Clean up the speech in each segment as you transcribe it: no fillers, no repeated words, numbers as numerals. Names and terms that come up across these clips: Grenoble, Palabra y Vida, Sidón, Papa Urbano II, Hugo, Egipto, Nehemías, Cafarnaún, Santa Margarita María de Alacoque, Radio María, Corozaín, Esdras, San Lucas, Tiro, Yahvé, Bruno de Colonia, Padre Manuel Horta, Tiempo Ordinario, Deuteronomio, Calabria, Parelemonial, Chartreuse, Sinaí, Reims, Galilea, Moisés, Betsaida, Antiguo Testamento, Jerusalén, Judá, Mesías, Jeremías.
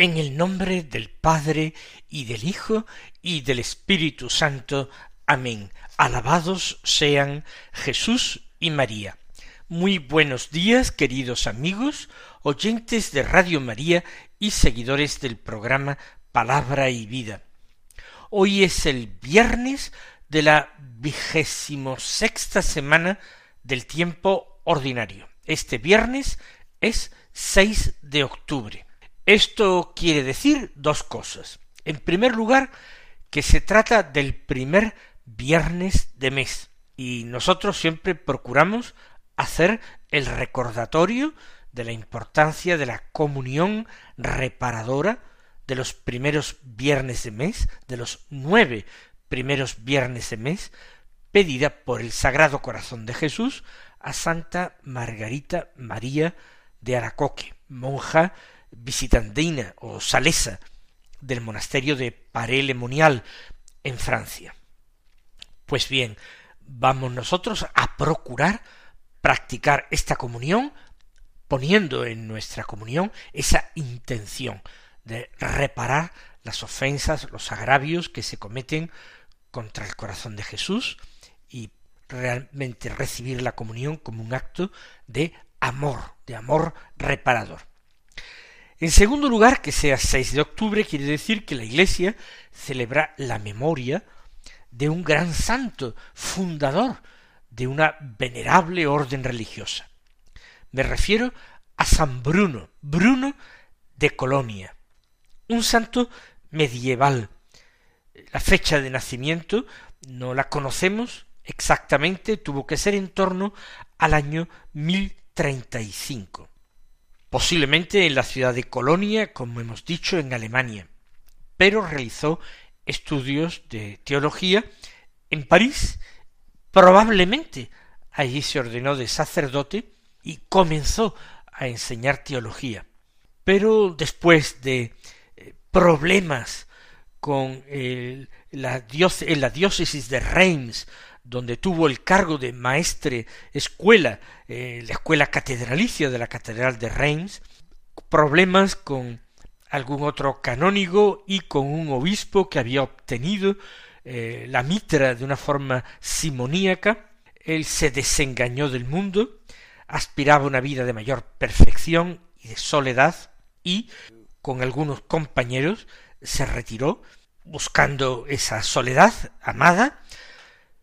En el nombre del Padre, y del Hijo, y del Espíritu Santo. Amén. Alabados sean Jesús y María. Muy buenos días, queridos amigos, oyentes de Radio María y seguidores del programa Palabra y Vida. Hoy es el viernes de la 26ª semana del Tiempo Ordinario. Este viernes es 6 de octubre. Esto quiere decir dos cosas. En primer lugar, que se trata del primer viernes de mes, y nosotros siempre procuramos hacer el recordatorio de la importancia de la comunión reparadora de los primeros viernes de mes, de los 9 primeros viernes de mes, pedida por el Sagrado Corazón de Jesús a Santa Margarita María de Alacoque, monja visitandina o salesa del monasterio de Parelemonial en Francia. Pues bien, vamos nosotros a procurar practicar esta comunión, poniendo en nuestra comunión esa intención de reparar las ofensas, los agravios que se cometen contra el corazón de Jesús, y realmente recibir la comunión como un acto de amor reparador. En segundo lugar, que sea 6 de octubre quiere decir que la Iglesia celebra la memoria de un gran santo, fundador de una venerable orden religiosa. Me refiero a San Bruno de Colonia, un santo medieval. La fecha de nacimiento no la conocemos exactamente, tuvo que ser en torno al año 1035. Posiblemente en la ciudad de Colonia, como hemos dicho, en Alemania, pero realizó estudios de teología en París. Probablemente allí se ordenó de sacerdote y comenzó a enseñar teología. Pero después de problemas con la diócesis de Reims, donde tuvo el cargo de maestre escuela, la escuela catedralicia de la catedral de Reims, problemas con algún otro canónigo y con un obispo que había obtenido la mitra de una forma simoníaca, él se desengañó del mundo, aspiraba una vida de mayor perfección y de soledad, y con algunos compañeros se retiró buscando esa soledad amada.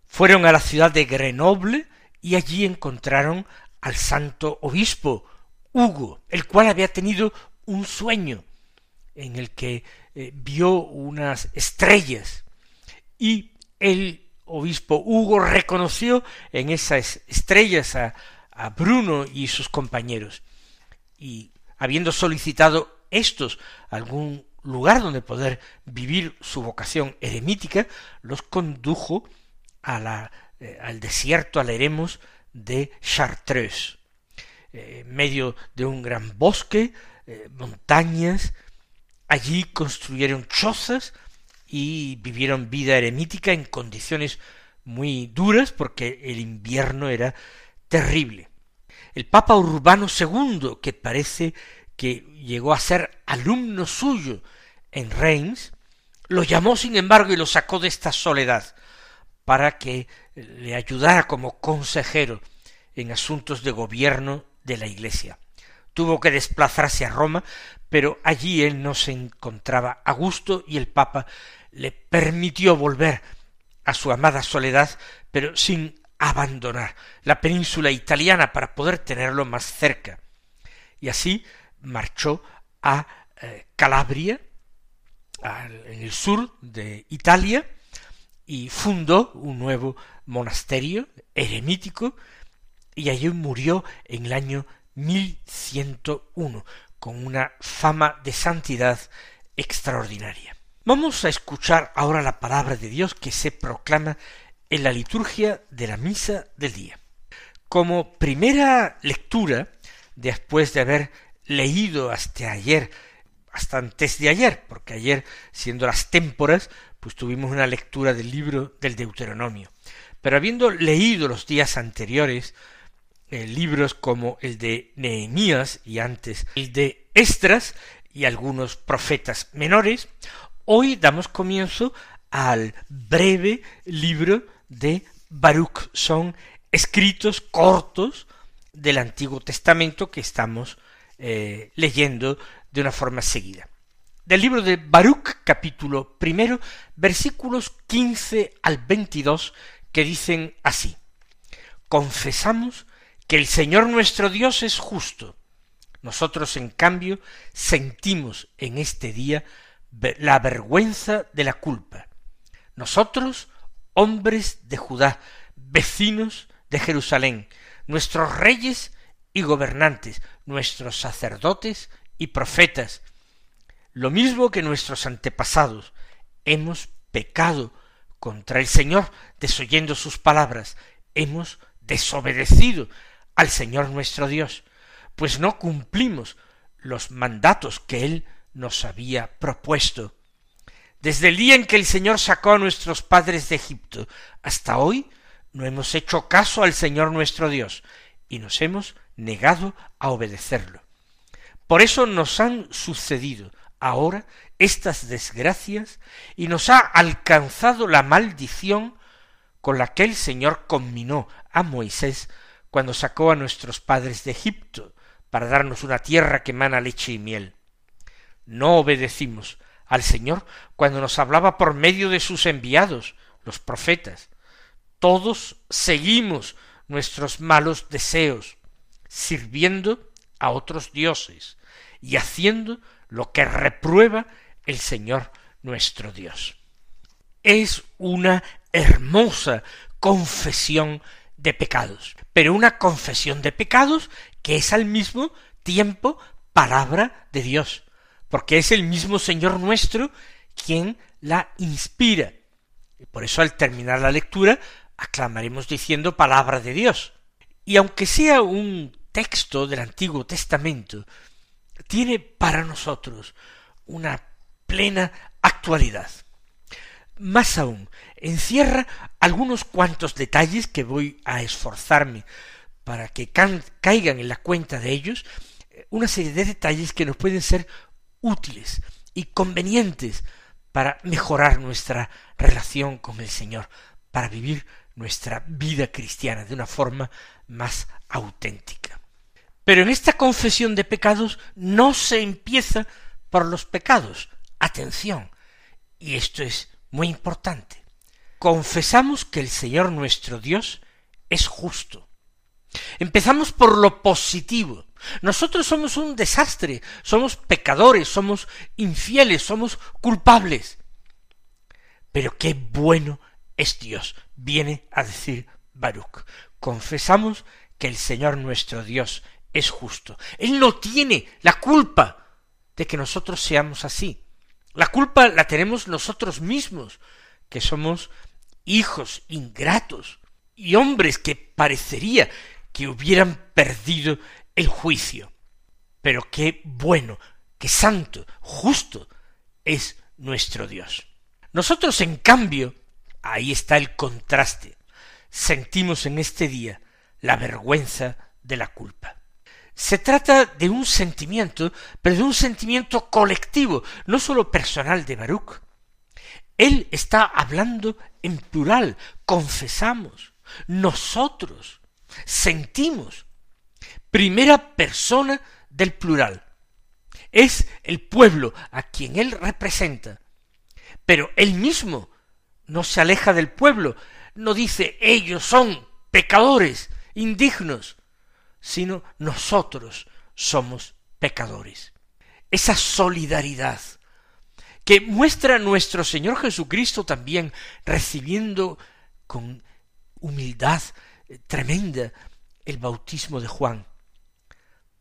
Fueron a la ciudad de Grenoble y allí encontraron al santo obispo, Hugo, el cual había tenido un sueño en el que vio unas estrellas, y el obispo Hugo reconoció en esas estrellas a Bruno y sus compañeros, y habiendo solicitado estos algún lugar donde poder vivir su vocación eremítica, los condujo al desierto, al eremos de Chartreuse, en medio de un gran bosque, montañas. Allí construyeron chozas y vivieron vida eremítica en condiciones muy duras, porque el invierno era terrible. El Papa Urbano II, que parece que llegó a ser alumno suyo en Reims, lo llamó sin embargo y lo sacó de esta soledad, para que le ayudara como consejero en asuntos de gobierno de la Iglesia. Tuvo que desplazarse a Roma, pero allí él no se encontraba a gusto y el Papa le permitió volver a su amada soledad, pero sin abandonar la península italiana para poder tenerlo más cerca. Y así marchó a Calabria, en el sur de Italia, y fundó un nuevo monasterio eremítico, y allí murió en el año 1101, con una fama de santidad extraordinaria. Vamos a escuchar ahora la palabra de Dios que se proclama en la liturgia de la misa del día. Como primera lectura, después de haber leído hasta antes de ayer, porque ayer, siendo las témporas, pues tuvimos una lectura del libro del Deuteronomio. Pero habiendo leído los días anteriores libros como el de Nehemías y antes el de Esdras y algunos profetas menores, hoy damos comienzo al breve libro de Baruc. Son escritos cortos del Antiguo Testamento que estamos leyendo de una forma seguida. Del libro de Baruc, capítulo primero, versículos 15 al 22, que dicen así: confesamos que el Señor nuestro Dios es justo. Nosotros, en cambio, sentimos en este día la vergüenza de la culpa. Nosotros, hombres de Judá, vecinos de Jerusalén, nuestros reyes y gobernantes, nuestros sacerdotes y profetas, lo mismo que nuestros antepasados, hemos pecado contra el Señor, desoyendo sus palabras, hemos desobedecido al Señor nuestro Dios, pues no cumplimos los mandatos que Él nos había propuesto. Desde el día en que el Señor sacó a nuestros padres de Egipto hasta hoy, no hemos hecho caso al Señor nuestro Dios, y nos hemos negado a obedecerlo. Por eso nos han sucedido ahora estas desgracias, y nos ha alcanzado la maldición con la que el Señor conminó a Moisés cuando sacó a nuestros padres de Egipto para darnos una tierra que emana leche y miel. No obedecimos al Señor cuando nos hablaba por medio de sus enviados, los profetas. Todos seguimos nuestros malos deseos, sirviendo a otros dioses y haciendo lo que reprueba el Señor nuestro Dios. Es una hermosa confesión de pecados, pero una confesión de pecados que es al mismo tiempo palabra de Dios, porque es el mismo Señor nuestro quien la inspira. Y por eso, al terminar la lectura, aclamaremos diciendo palabra de Dios. Y aunque sea un texto del Antiguo Testamento, tiene para nosotros una plena actualidad. Más aún, encierra algunos cuantos detalles que voy a esforzarme para que caigan en la cuenta de ellos, una serie de detalles que nos pueden ser útiles y convenientes para mejorar nuestra relación con el Señor, para vivir nuestra vida cristiana de una forma más auténtica. Pero en esta confesión de pecados no se empieza por los pecados. Atención, y esto es muy importante. Confesamos que el Señor nuestro Dios es justo. Empezamos por lo positivo. Nosotros somos un desastre, somos pecadores, somos infieles, somos culpables. Pero qué bueno es Dios, viene a decir Baruc. Confesamos que el Señor nuestro Dios es justo. Él no tiene la culpa de que nosotros seamos así. La culpa la tenemos nosotros mismos, que somos hijos ingratos y hombres que parecería que hubieran perdido el juicio. Pero qué bueno, qué santo, justo es nuestro Dios. Nosotros, en cambio, ahí está el contraste. Sentimos en este día la vergüenza de la culpa. Se trata de un sentimiento, pero de un sentimiento colectivo, no solo personal de Baruc. Él está hablando en plural. Confesamos, nosotros, sentimos. Primera persona del plural. Es el pueblo a quien él representa, pero él mismo no se aleja del pueblo, no dice ellos son pecadores, indignos, sino nosotros somos pecadores. esa solidaridad que muestra nuestro Señor Jesucristo también, recibiendo con humildad tremenda el bautismo de Juan,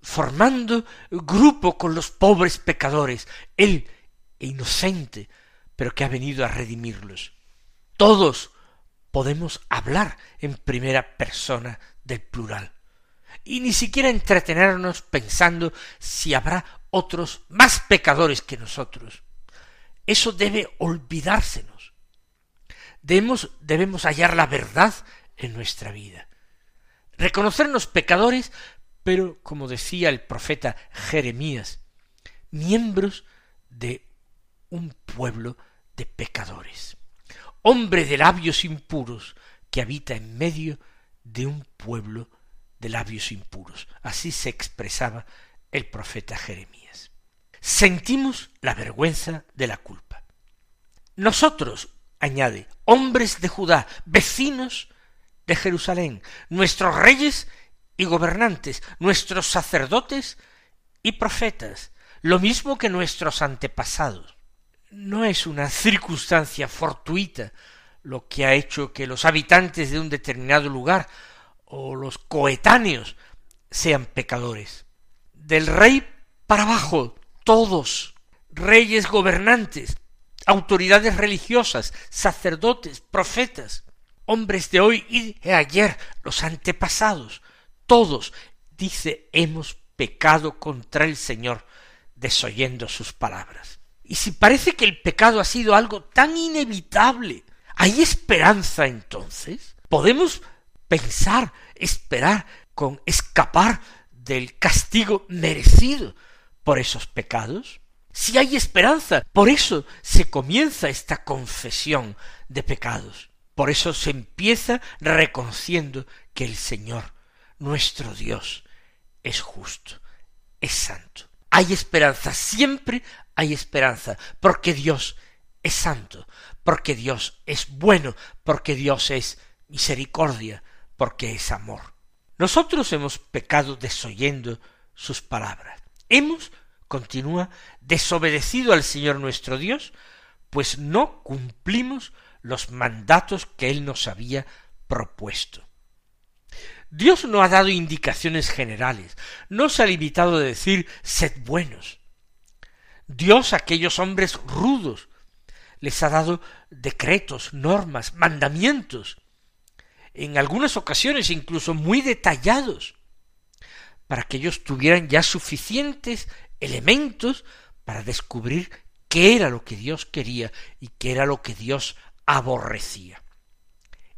formando grupo con los pobres pecadores, él, inocente, pero que ha venido a redimirlos. Todos podemos hablar en primera persona del plural, y ni siquiera entretenernos pensando si habrá otros más pecadores que nosotros. Eso debe olvidársenos. Debemos hallar la verdad en nuestra vida. Reconocernos pecadores, pero, como decía el profeta Jeremías, miembros de un pueblo de pecadores. Hombre de labios impuros que habita en medio de un pueblo de labios impuros. Así se expresaba el profeta Jeremías. Sentimos la vergüenza de la culpa. Nosotros, añade, hombres de Judá, vecinos de Jerusalén, nuestros reyes y gobernantes, nuestros sacerdotes y profetas, lo mismo que nuestros antepasados. No es una circunstancia fortuita lo que ha hecho que los habitantes de un determinado lugar o los coetáneos sean pecadores. Del rey para abajo, todos, reyes, gobernantes, autoridades religiosas, sacerdotes, profetas, hombres de hoy y de ayer, los antepasados, todos, dice, hemos pecado contra el Señor, desoyendo sus palabras. Y si parece que el pecado ha sido algo tan inevitable, ¿hay esperanza entonces? ¿Podemos pensar, esperar con escapar del castigo merecido por esos pecados? Si hay esperanza, por eso se comienza esta confesión de pecados. Por eso se empieza reconociendo que el Señor, nuestro Dios, es justo, es santo. Hay esperanza, siempre hay esperanza, porque Dios es santo, porque Dios es bueno, porque Dios es misericordia, porque es amor. Nosotros hemos pecado desoyendo sus palabras. Hemos, continúa, desobedecido al Señor nuestro Dios, pues no cumplimos los mandatos que Él nos había propuesto. Dios no ha dado indicaciones generales, no se ha limitado a decir «sed buenos». Dios a aquellos hombres rudos les ha dado decretos, normas, mandamientos, en algunas ocasiones incluso muy detallados, para que ellos tuvieran ya suficientes elementos para descubrir qué era lo que Dios quería y qué era lo que Dios aborrecía.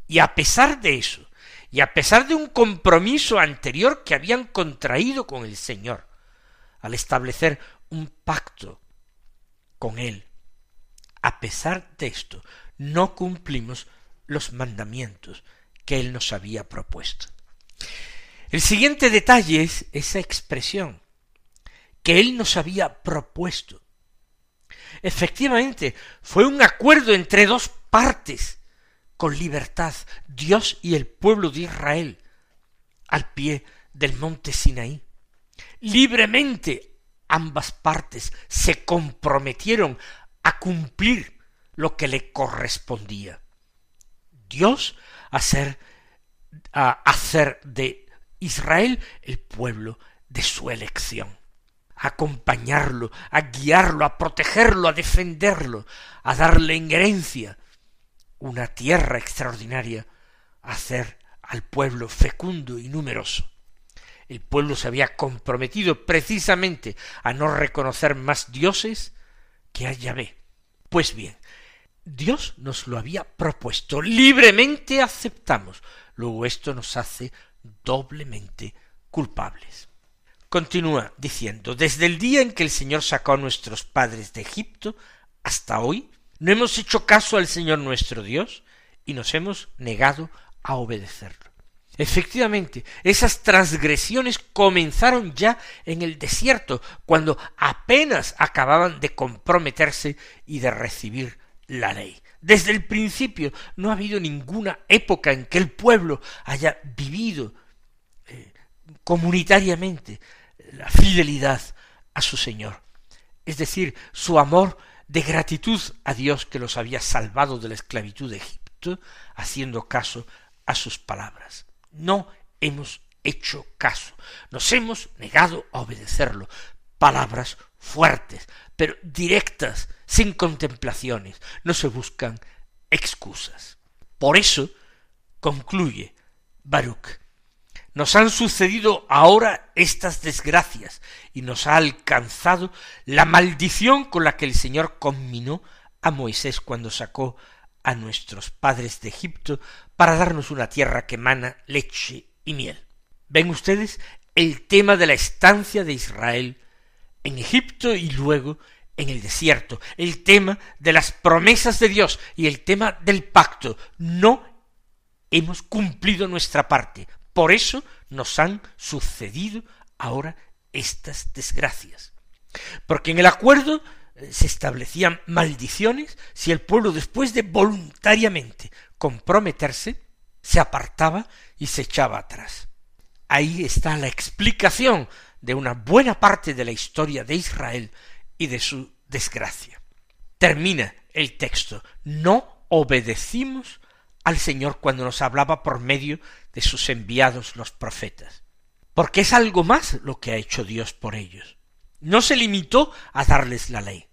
Y a pesar de eso, y a pesar de un compromiso anterior que habían contraído con el Señor, al establecer un pacto con Él, a pesar de esto, no cumplimos los mandamientos que Él nos había propuesto. El siguiente detalle es esa expresión, que Él nos había propuesto. Efectivamente, fue un acuerdo entre dos partes, con libertad, Dios y el pueblo de Israel, al pie del monte Sinaí. Libremente ambas partes se comprometieron a cumplir lo que le correspondía. Dios a hacer de Israel el pueblo de su elección, a acompañarlo, a guiarlo, a protegerlo, a defenderlo, a darle en herencia una tierra extraordinaria, hacer al pueblo fecundo y numeroso. El pueblo se había comprometido precisamente a no reconocer más dioses que a Yahvé. Pues bien, Dios nos lo había propuesto, libremente aceptamos. Luego esto nos hace doblemente culpables. Continúa diciendo, desde el día en que el Señor sacó a nuestros padres de Egipto hasta hoy, no hemos hecho caso al Señor nuestro Dios y nos hemos negado a obedecerlo. Efectivamente, esas transgresiones comenzaron ya en el desierto, cuando apenas acababan de comprometerse y de recibir la ley. Desde el principio no ha habido ninguna época en que el pueblo haya vivido comunitariamente la fidelidad a su Señor. es decir, su amor de gratitud a Dios que los había salvado de la esclavitud de Egipto, haciendo caso a sus palabras. No hemos hecho caso, nos hemos negado a obedecerlo. Palabras fuertes, pero directas, sin contemplaciones, no se buscan excusas. Por eso, concluye Baruc, nos han sucedido ahora estas desgracias y nos ha alcanzado la maldición con la que el Señor conminó a Moisés cuando sacó a nuestros padres de Egipto para darnos una tierra que emana leche y miel. ¿Ven ustedes el tema de la estancia de Israel en Egipto y luego en el desierto? El tema de las promesas de Dios y el tema del pacto. No hemos cumplido nuestra parte. Por eso nos han sucedido ahora estas desgracias. Porque en el acuerdo se establecían maldiciones si el pueblo, después de voluntariamente comprometerse, se apartaba y se echaba atrás. Ahí está la explicación de una buena parte de la historia de Israel y de su desgracia. Termina el texto. No obedecimos al Señor cuando nos hablaba por medio de sus enviados los profetas, porque es algo más lo que ha hecho Dios por ellos. No se limitó a darles la ley,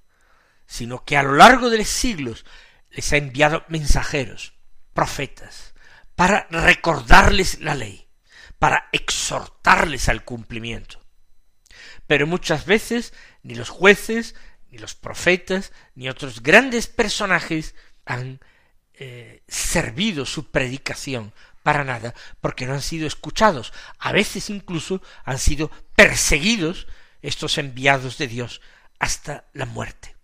sino que a lo largo de los siglos les ha enviado mensajeros, profetas, para recordarles la ley, para exhortarles al cumplimiento. Pero muchas veces ni los jueces, ni los profetas, ni otros grandes personajes han servido su predicación para nada, porque no han sido escuchados. A veces incluso han sido perseguidos estos enviados de Dios hasta la muerte.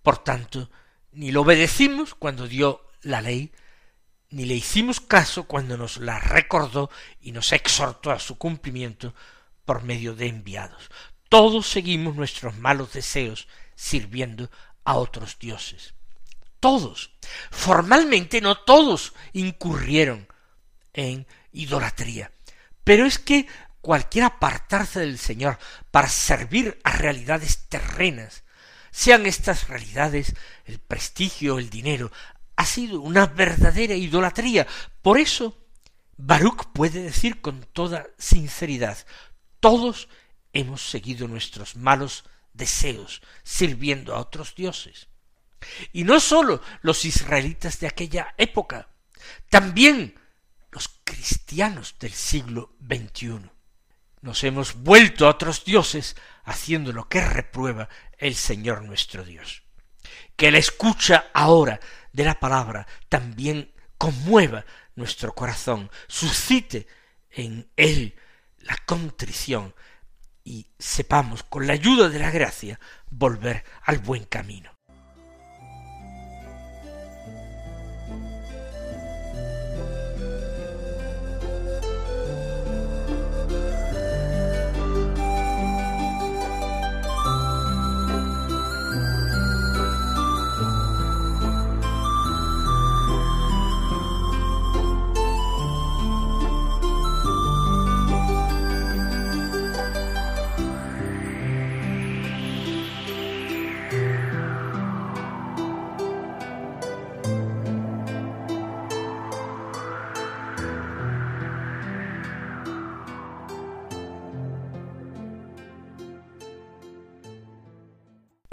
Por tanto, ni lo obedecimos cuando dio la ley, ni le hicimos caso cuando nos la recordó y nos exhortó a su cumplimiento por medio de enviados. Todos seguimos nuestros malos deseos sirviendo a otros dioses. Todos. Formalmente no todos incurrieron en idolatría. Pero es que cualquier apartarse del Señor para servir a realidades terrenas, sean estas realidades el prestigio, el dinero, ha sido una verdadera idolatría. Por eso, Baruc puede decir con toda sinceridad, todos hemos seguido nuestros malos deseos, sirviendo a otros dioses. Y no sólo los israelitas de aquella época, también los cristianos del siglo XXI. Nos hemos vuelto a otros dioses, haciendo lo que reprueba el Señor nuestro Dios. Que la escucha ahora de la palabra también conmueva nuestro corazón, suscite en él la contrición y sepamos, con la ayuda de la gracia, volver al buen camino.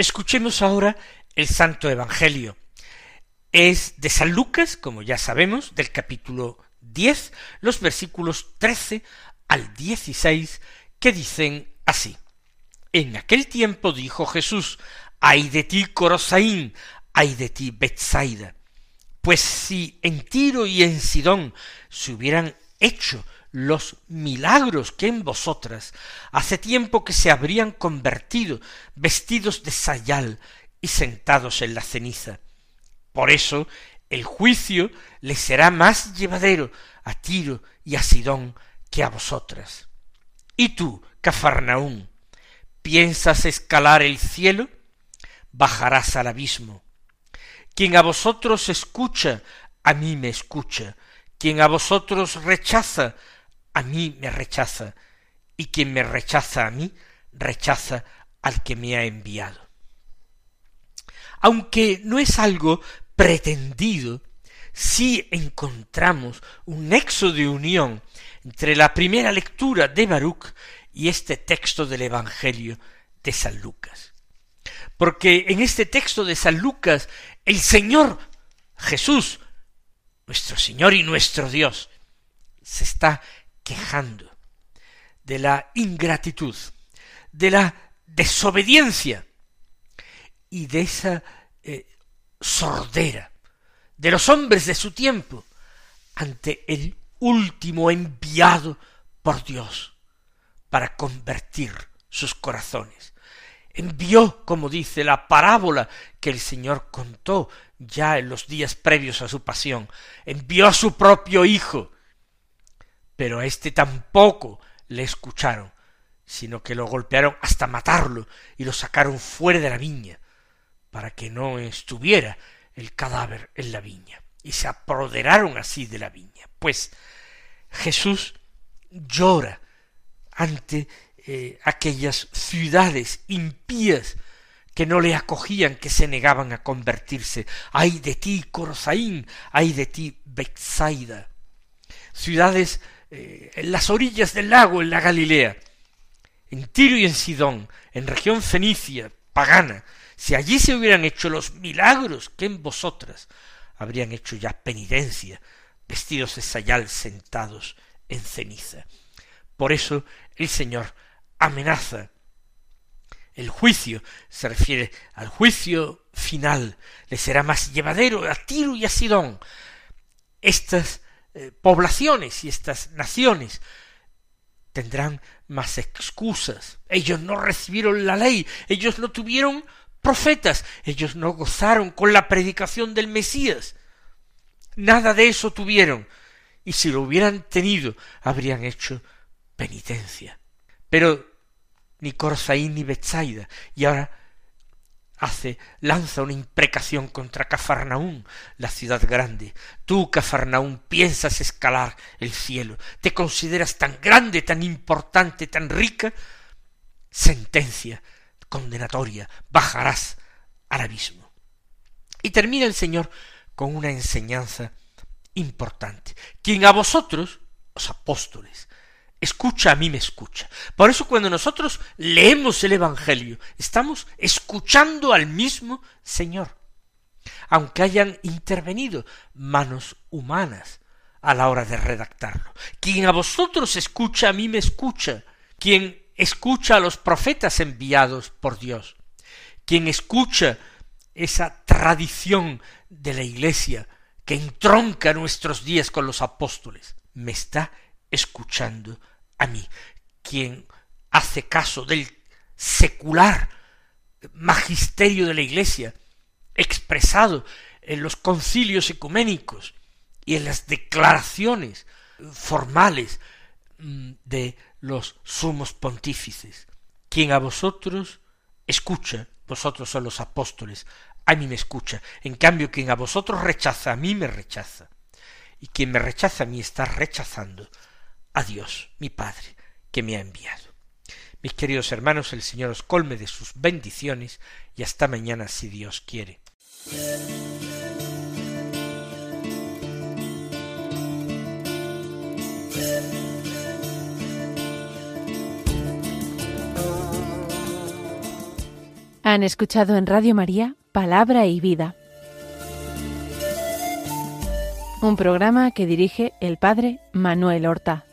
Escuchemos ahora el Santo Evangelio. Es de San Lucas, como ya sabemos, del capítulo 10, los versículos 13 al 16, que dicen así. En aquel tiempo dijo Jesús, ¡ay de ti, Corozaín! ¡Ay de ti, Betsaida! Pues si en Tiro y en Sidón se hubieran hecho los milagros que en vosotras hace tiempo que se habrían convertido, vestidos de sayal y sentados en la ceniza. Por eso el juicio les será más llevadero a Tiro y a Sidón que a vosotras. Y tú, Cafarnaún, ¿piensas escalar el cielo? Bajarás al abismo. Quien a vosotros escucha, a mí me escucha. Quien a vosotros rechaza, a mí me rechaza, y quien me rechaza a mí, rechaza al que me ha enviado. Aunque no es algo pretendido, sí encontramos un nexo de unión entre la primera lectura de Baruc y este texto del Evangelio de San Lucas. Porque en este texto de San Lucas, el Señor Jesús, nuestro Señor y nuestro Dios, se está quejando de la ingratitud, de la desobediencia y de esa sordera de los hombres de su tiempo ante el último enviado por Dios para convertir sus corazones. Envió, como dice la parábola que el Señor contó ya en los días previos a su pasión, envió a su propio Hijo, pero a éste tampoco le escucharon, sino que lo golpearon hasta matarlo y lo sacaron fuera de la viña, para que no estuviera el cadáver en la viña, y se apoderaron así de la viña. Pues Jesús llora ante aquellas ciudades impías que no le acogían, que se negaban a convertirse. ¡Ay de ti, Corozaín! ¡Ay de ti, Betsaida! Ciudades en las orillas del lago, en la Galilea, en Tiro y en Sidón, en región fenicia, pagana. Si allí se hubieran hecho los milagros que en vosotras, habrían hecho ya penitencia, vestidos de sayal, sentados en ceniza. Por eso el Señor amenaza el juicio, se refiere al juicio final. Le será más llevadero a Tiro y a Sidón. Estas poblaciones y estas naciones tendrán más excusas. Ellos no recibieron la ley, ellos no tuvieron profetas, ellos no gozaron con la predicación del Mesías, nada de eso tuvieron, y si lo hubieran tenido habrían hecho penitencia. Pero ni Corozaín ni Betsaida, y ahora lanza una imprecación contra Cafarnaún, la ciudad grande. Tú, Cafarnaún, piensas escalar el cielo, te consideras tan grande, tan importante, tan rica. Sentencia condenatoria, bajarás al abismo. Y termina el Señor con una enseñanza importante. Quien a vosotros, los apóstoles, escucha, a mí me escucha. Por eso cuando nosotros leemos el Evangelio, estamos escuchando al mismo Señor, aunque hayan intervenido manos humanas a la hora de redactarlo. Quien a vosotros escucha, a mí me escucha. Quien escucha a los profetas enviados por Dios, quien escucha esa tradición de la Iglesia que entronca nuestros días con los apóstoles, me está escuchando a mí. Quien hace caso del secular magisterio de la Iglesia, expresado en los concilios ecuménicos y en las declaraciones formales de los sumos pontífices. Quien a vosotros escucha, vosotros son los apóstoles, a mí me escucha. En cambio, quien a vosotros rechaza, a mí me rechaza. Y quien me rechaza a mí está rechazando a Dios, mi Padre, que me ha enviado. Mis queridos hermanos, el Señor os colme de sus bendiciones y hasta mañana si Dios quiere. Han escuchado en Radio María Palabra y Vida, un programa que dirige el Padre Manuel Horta.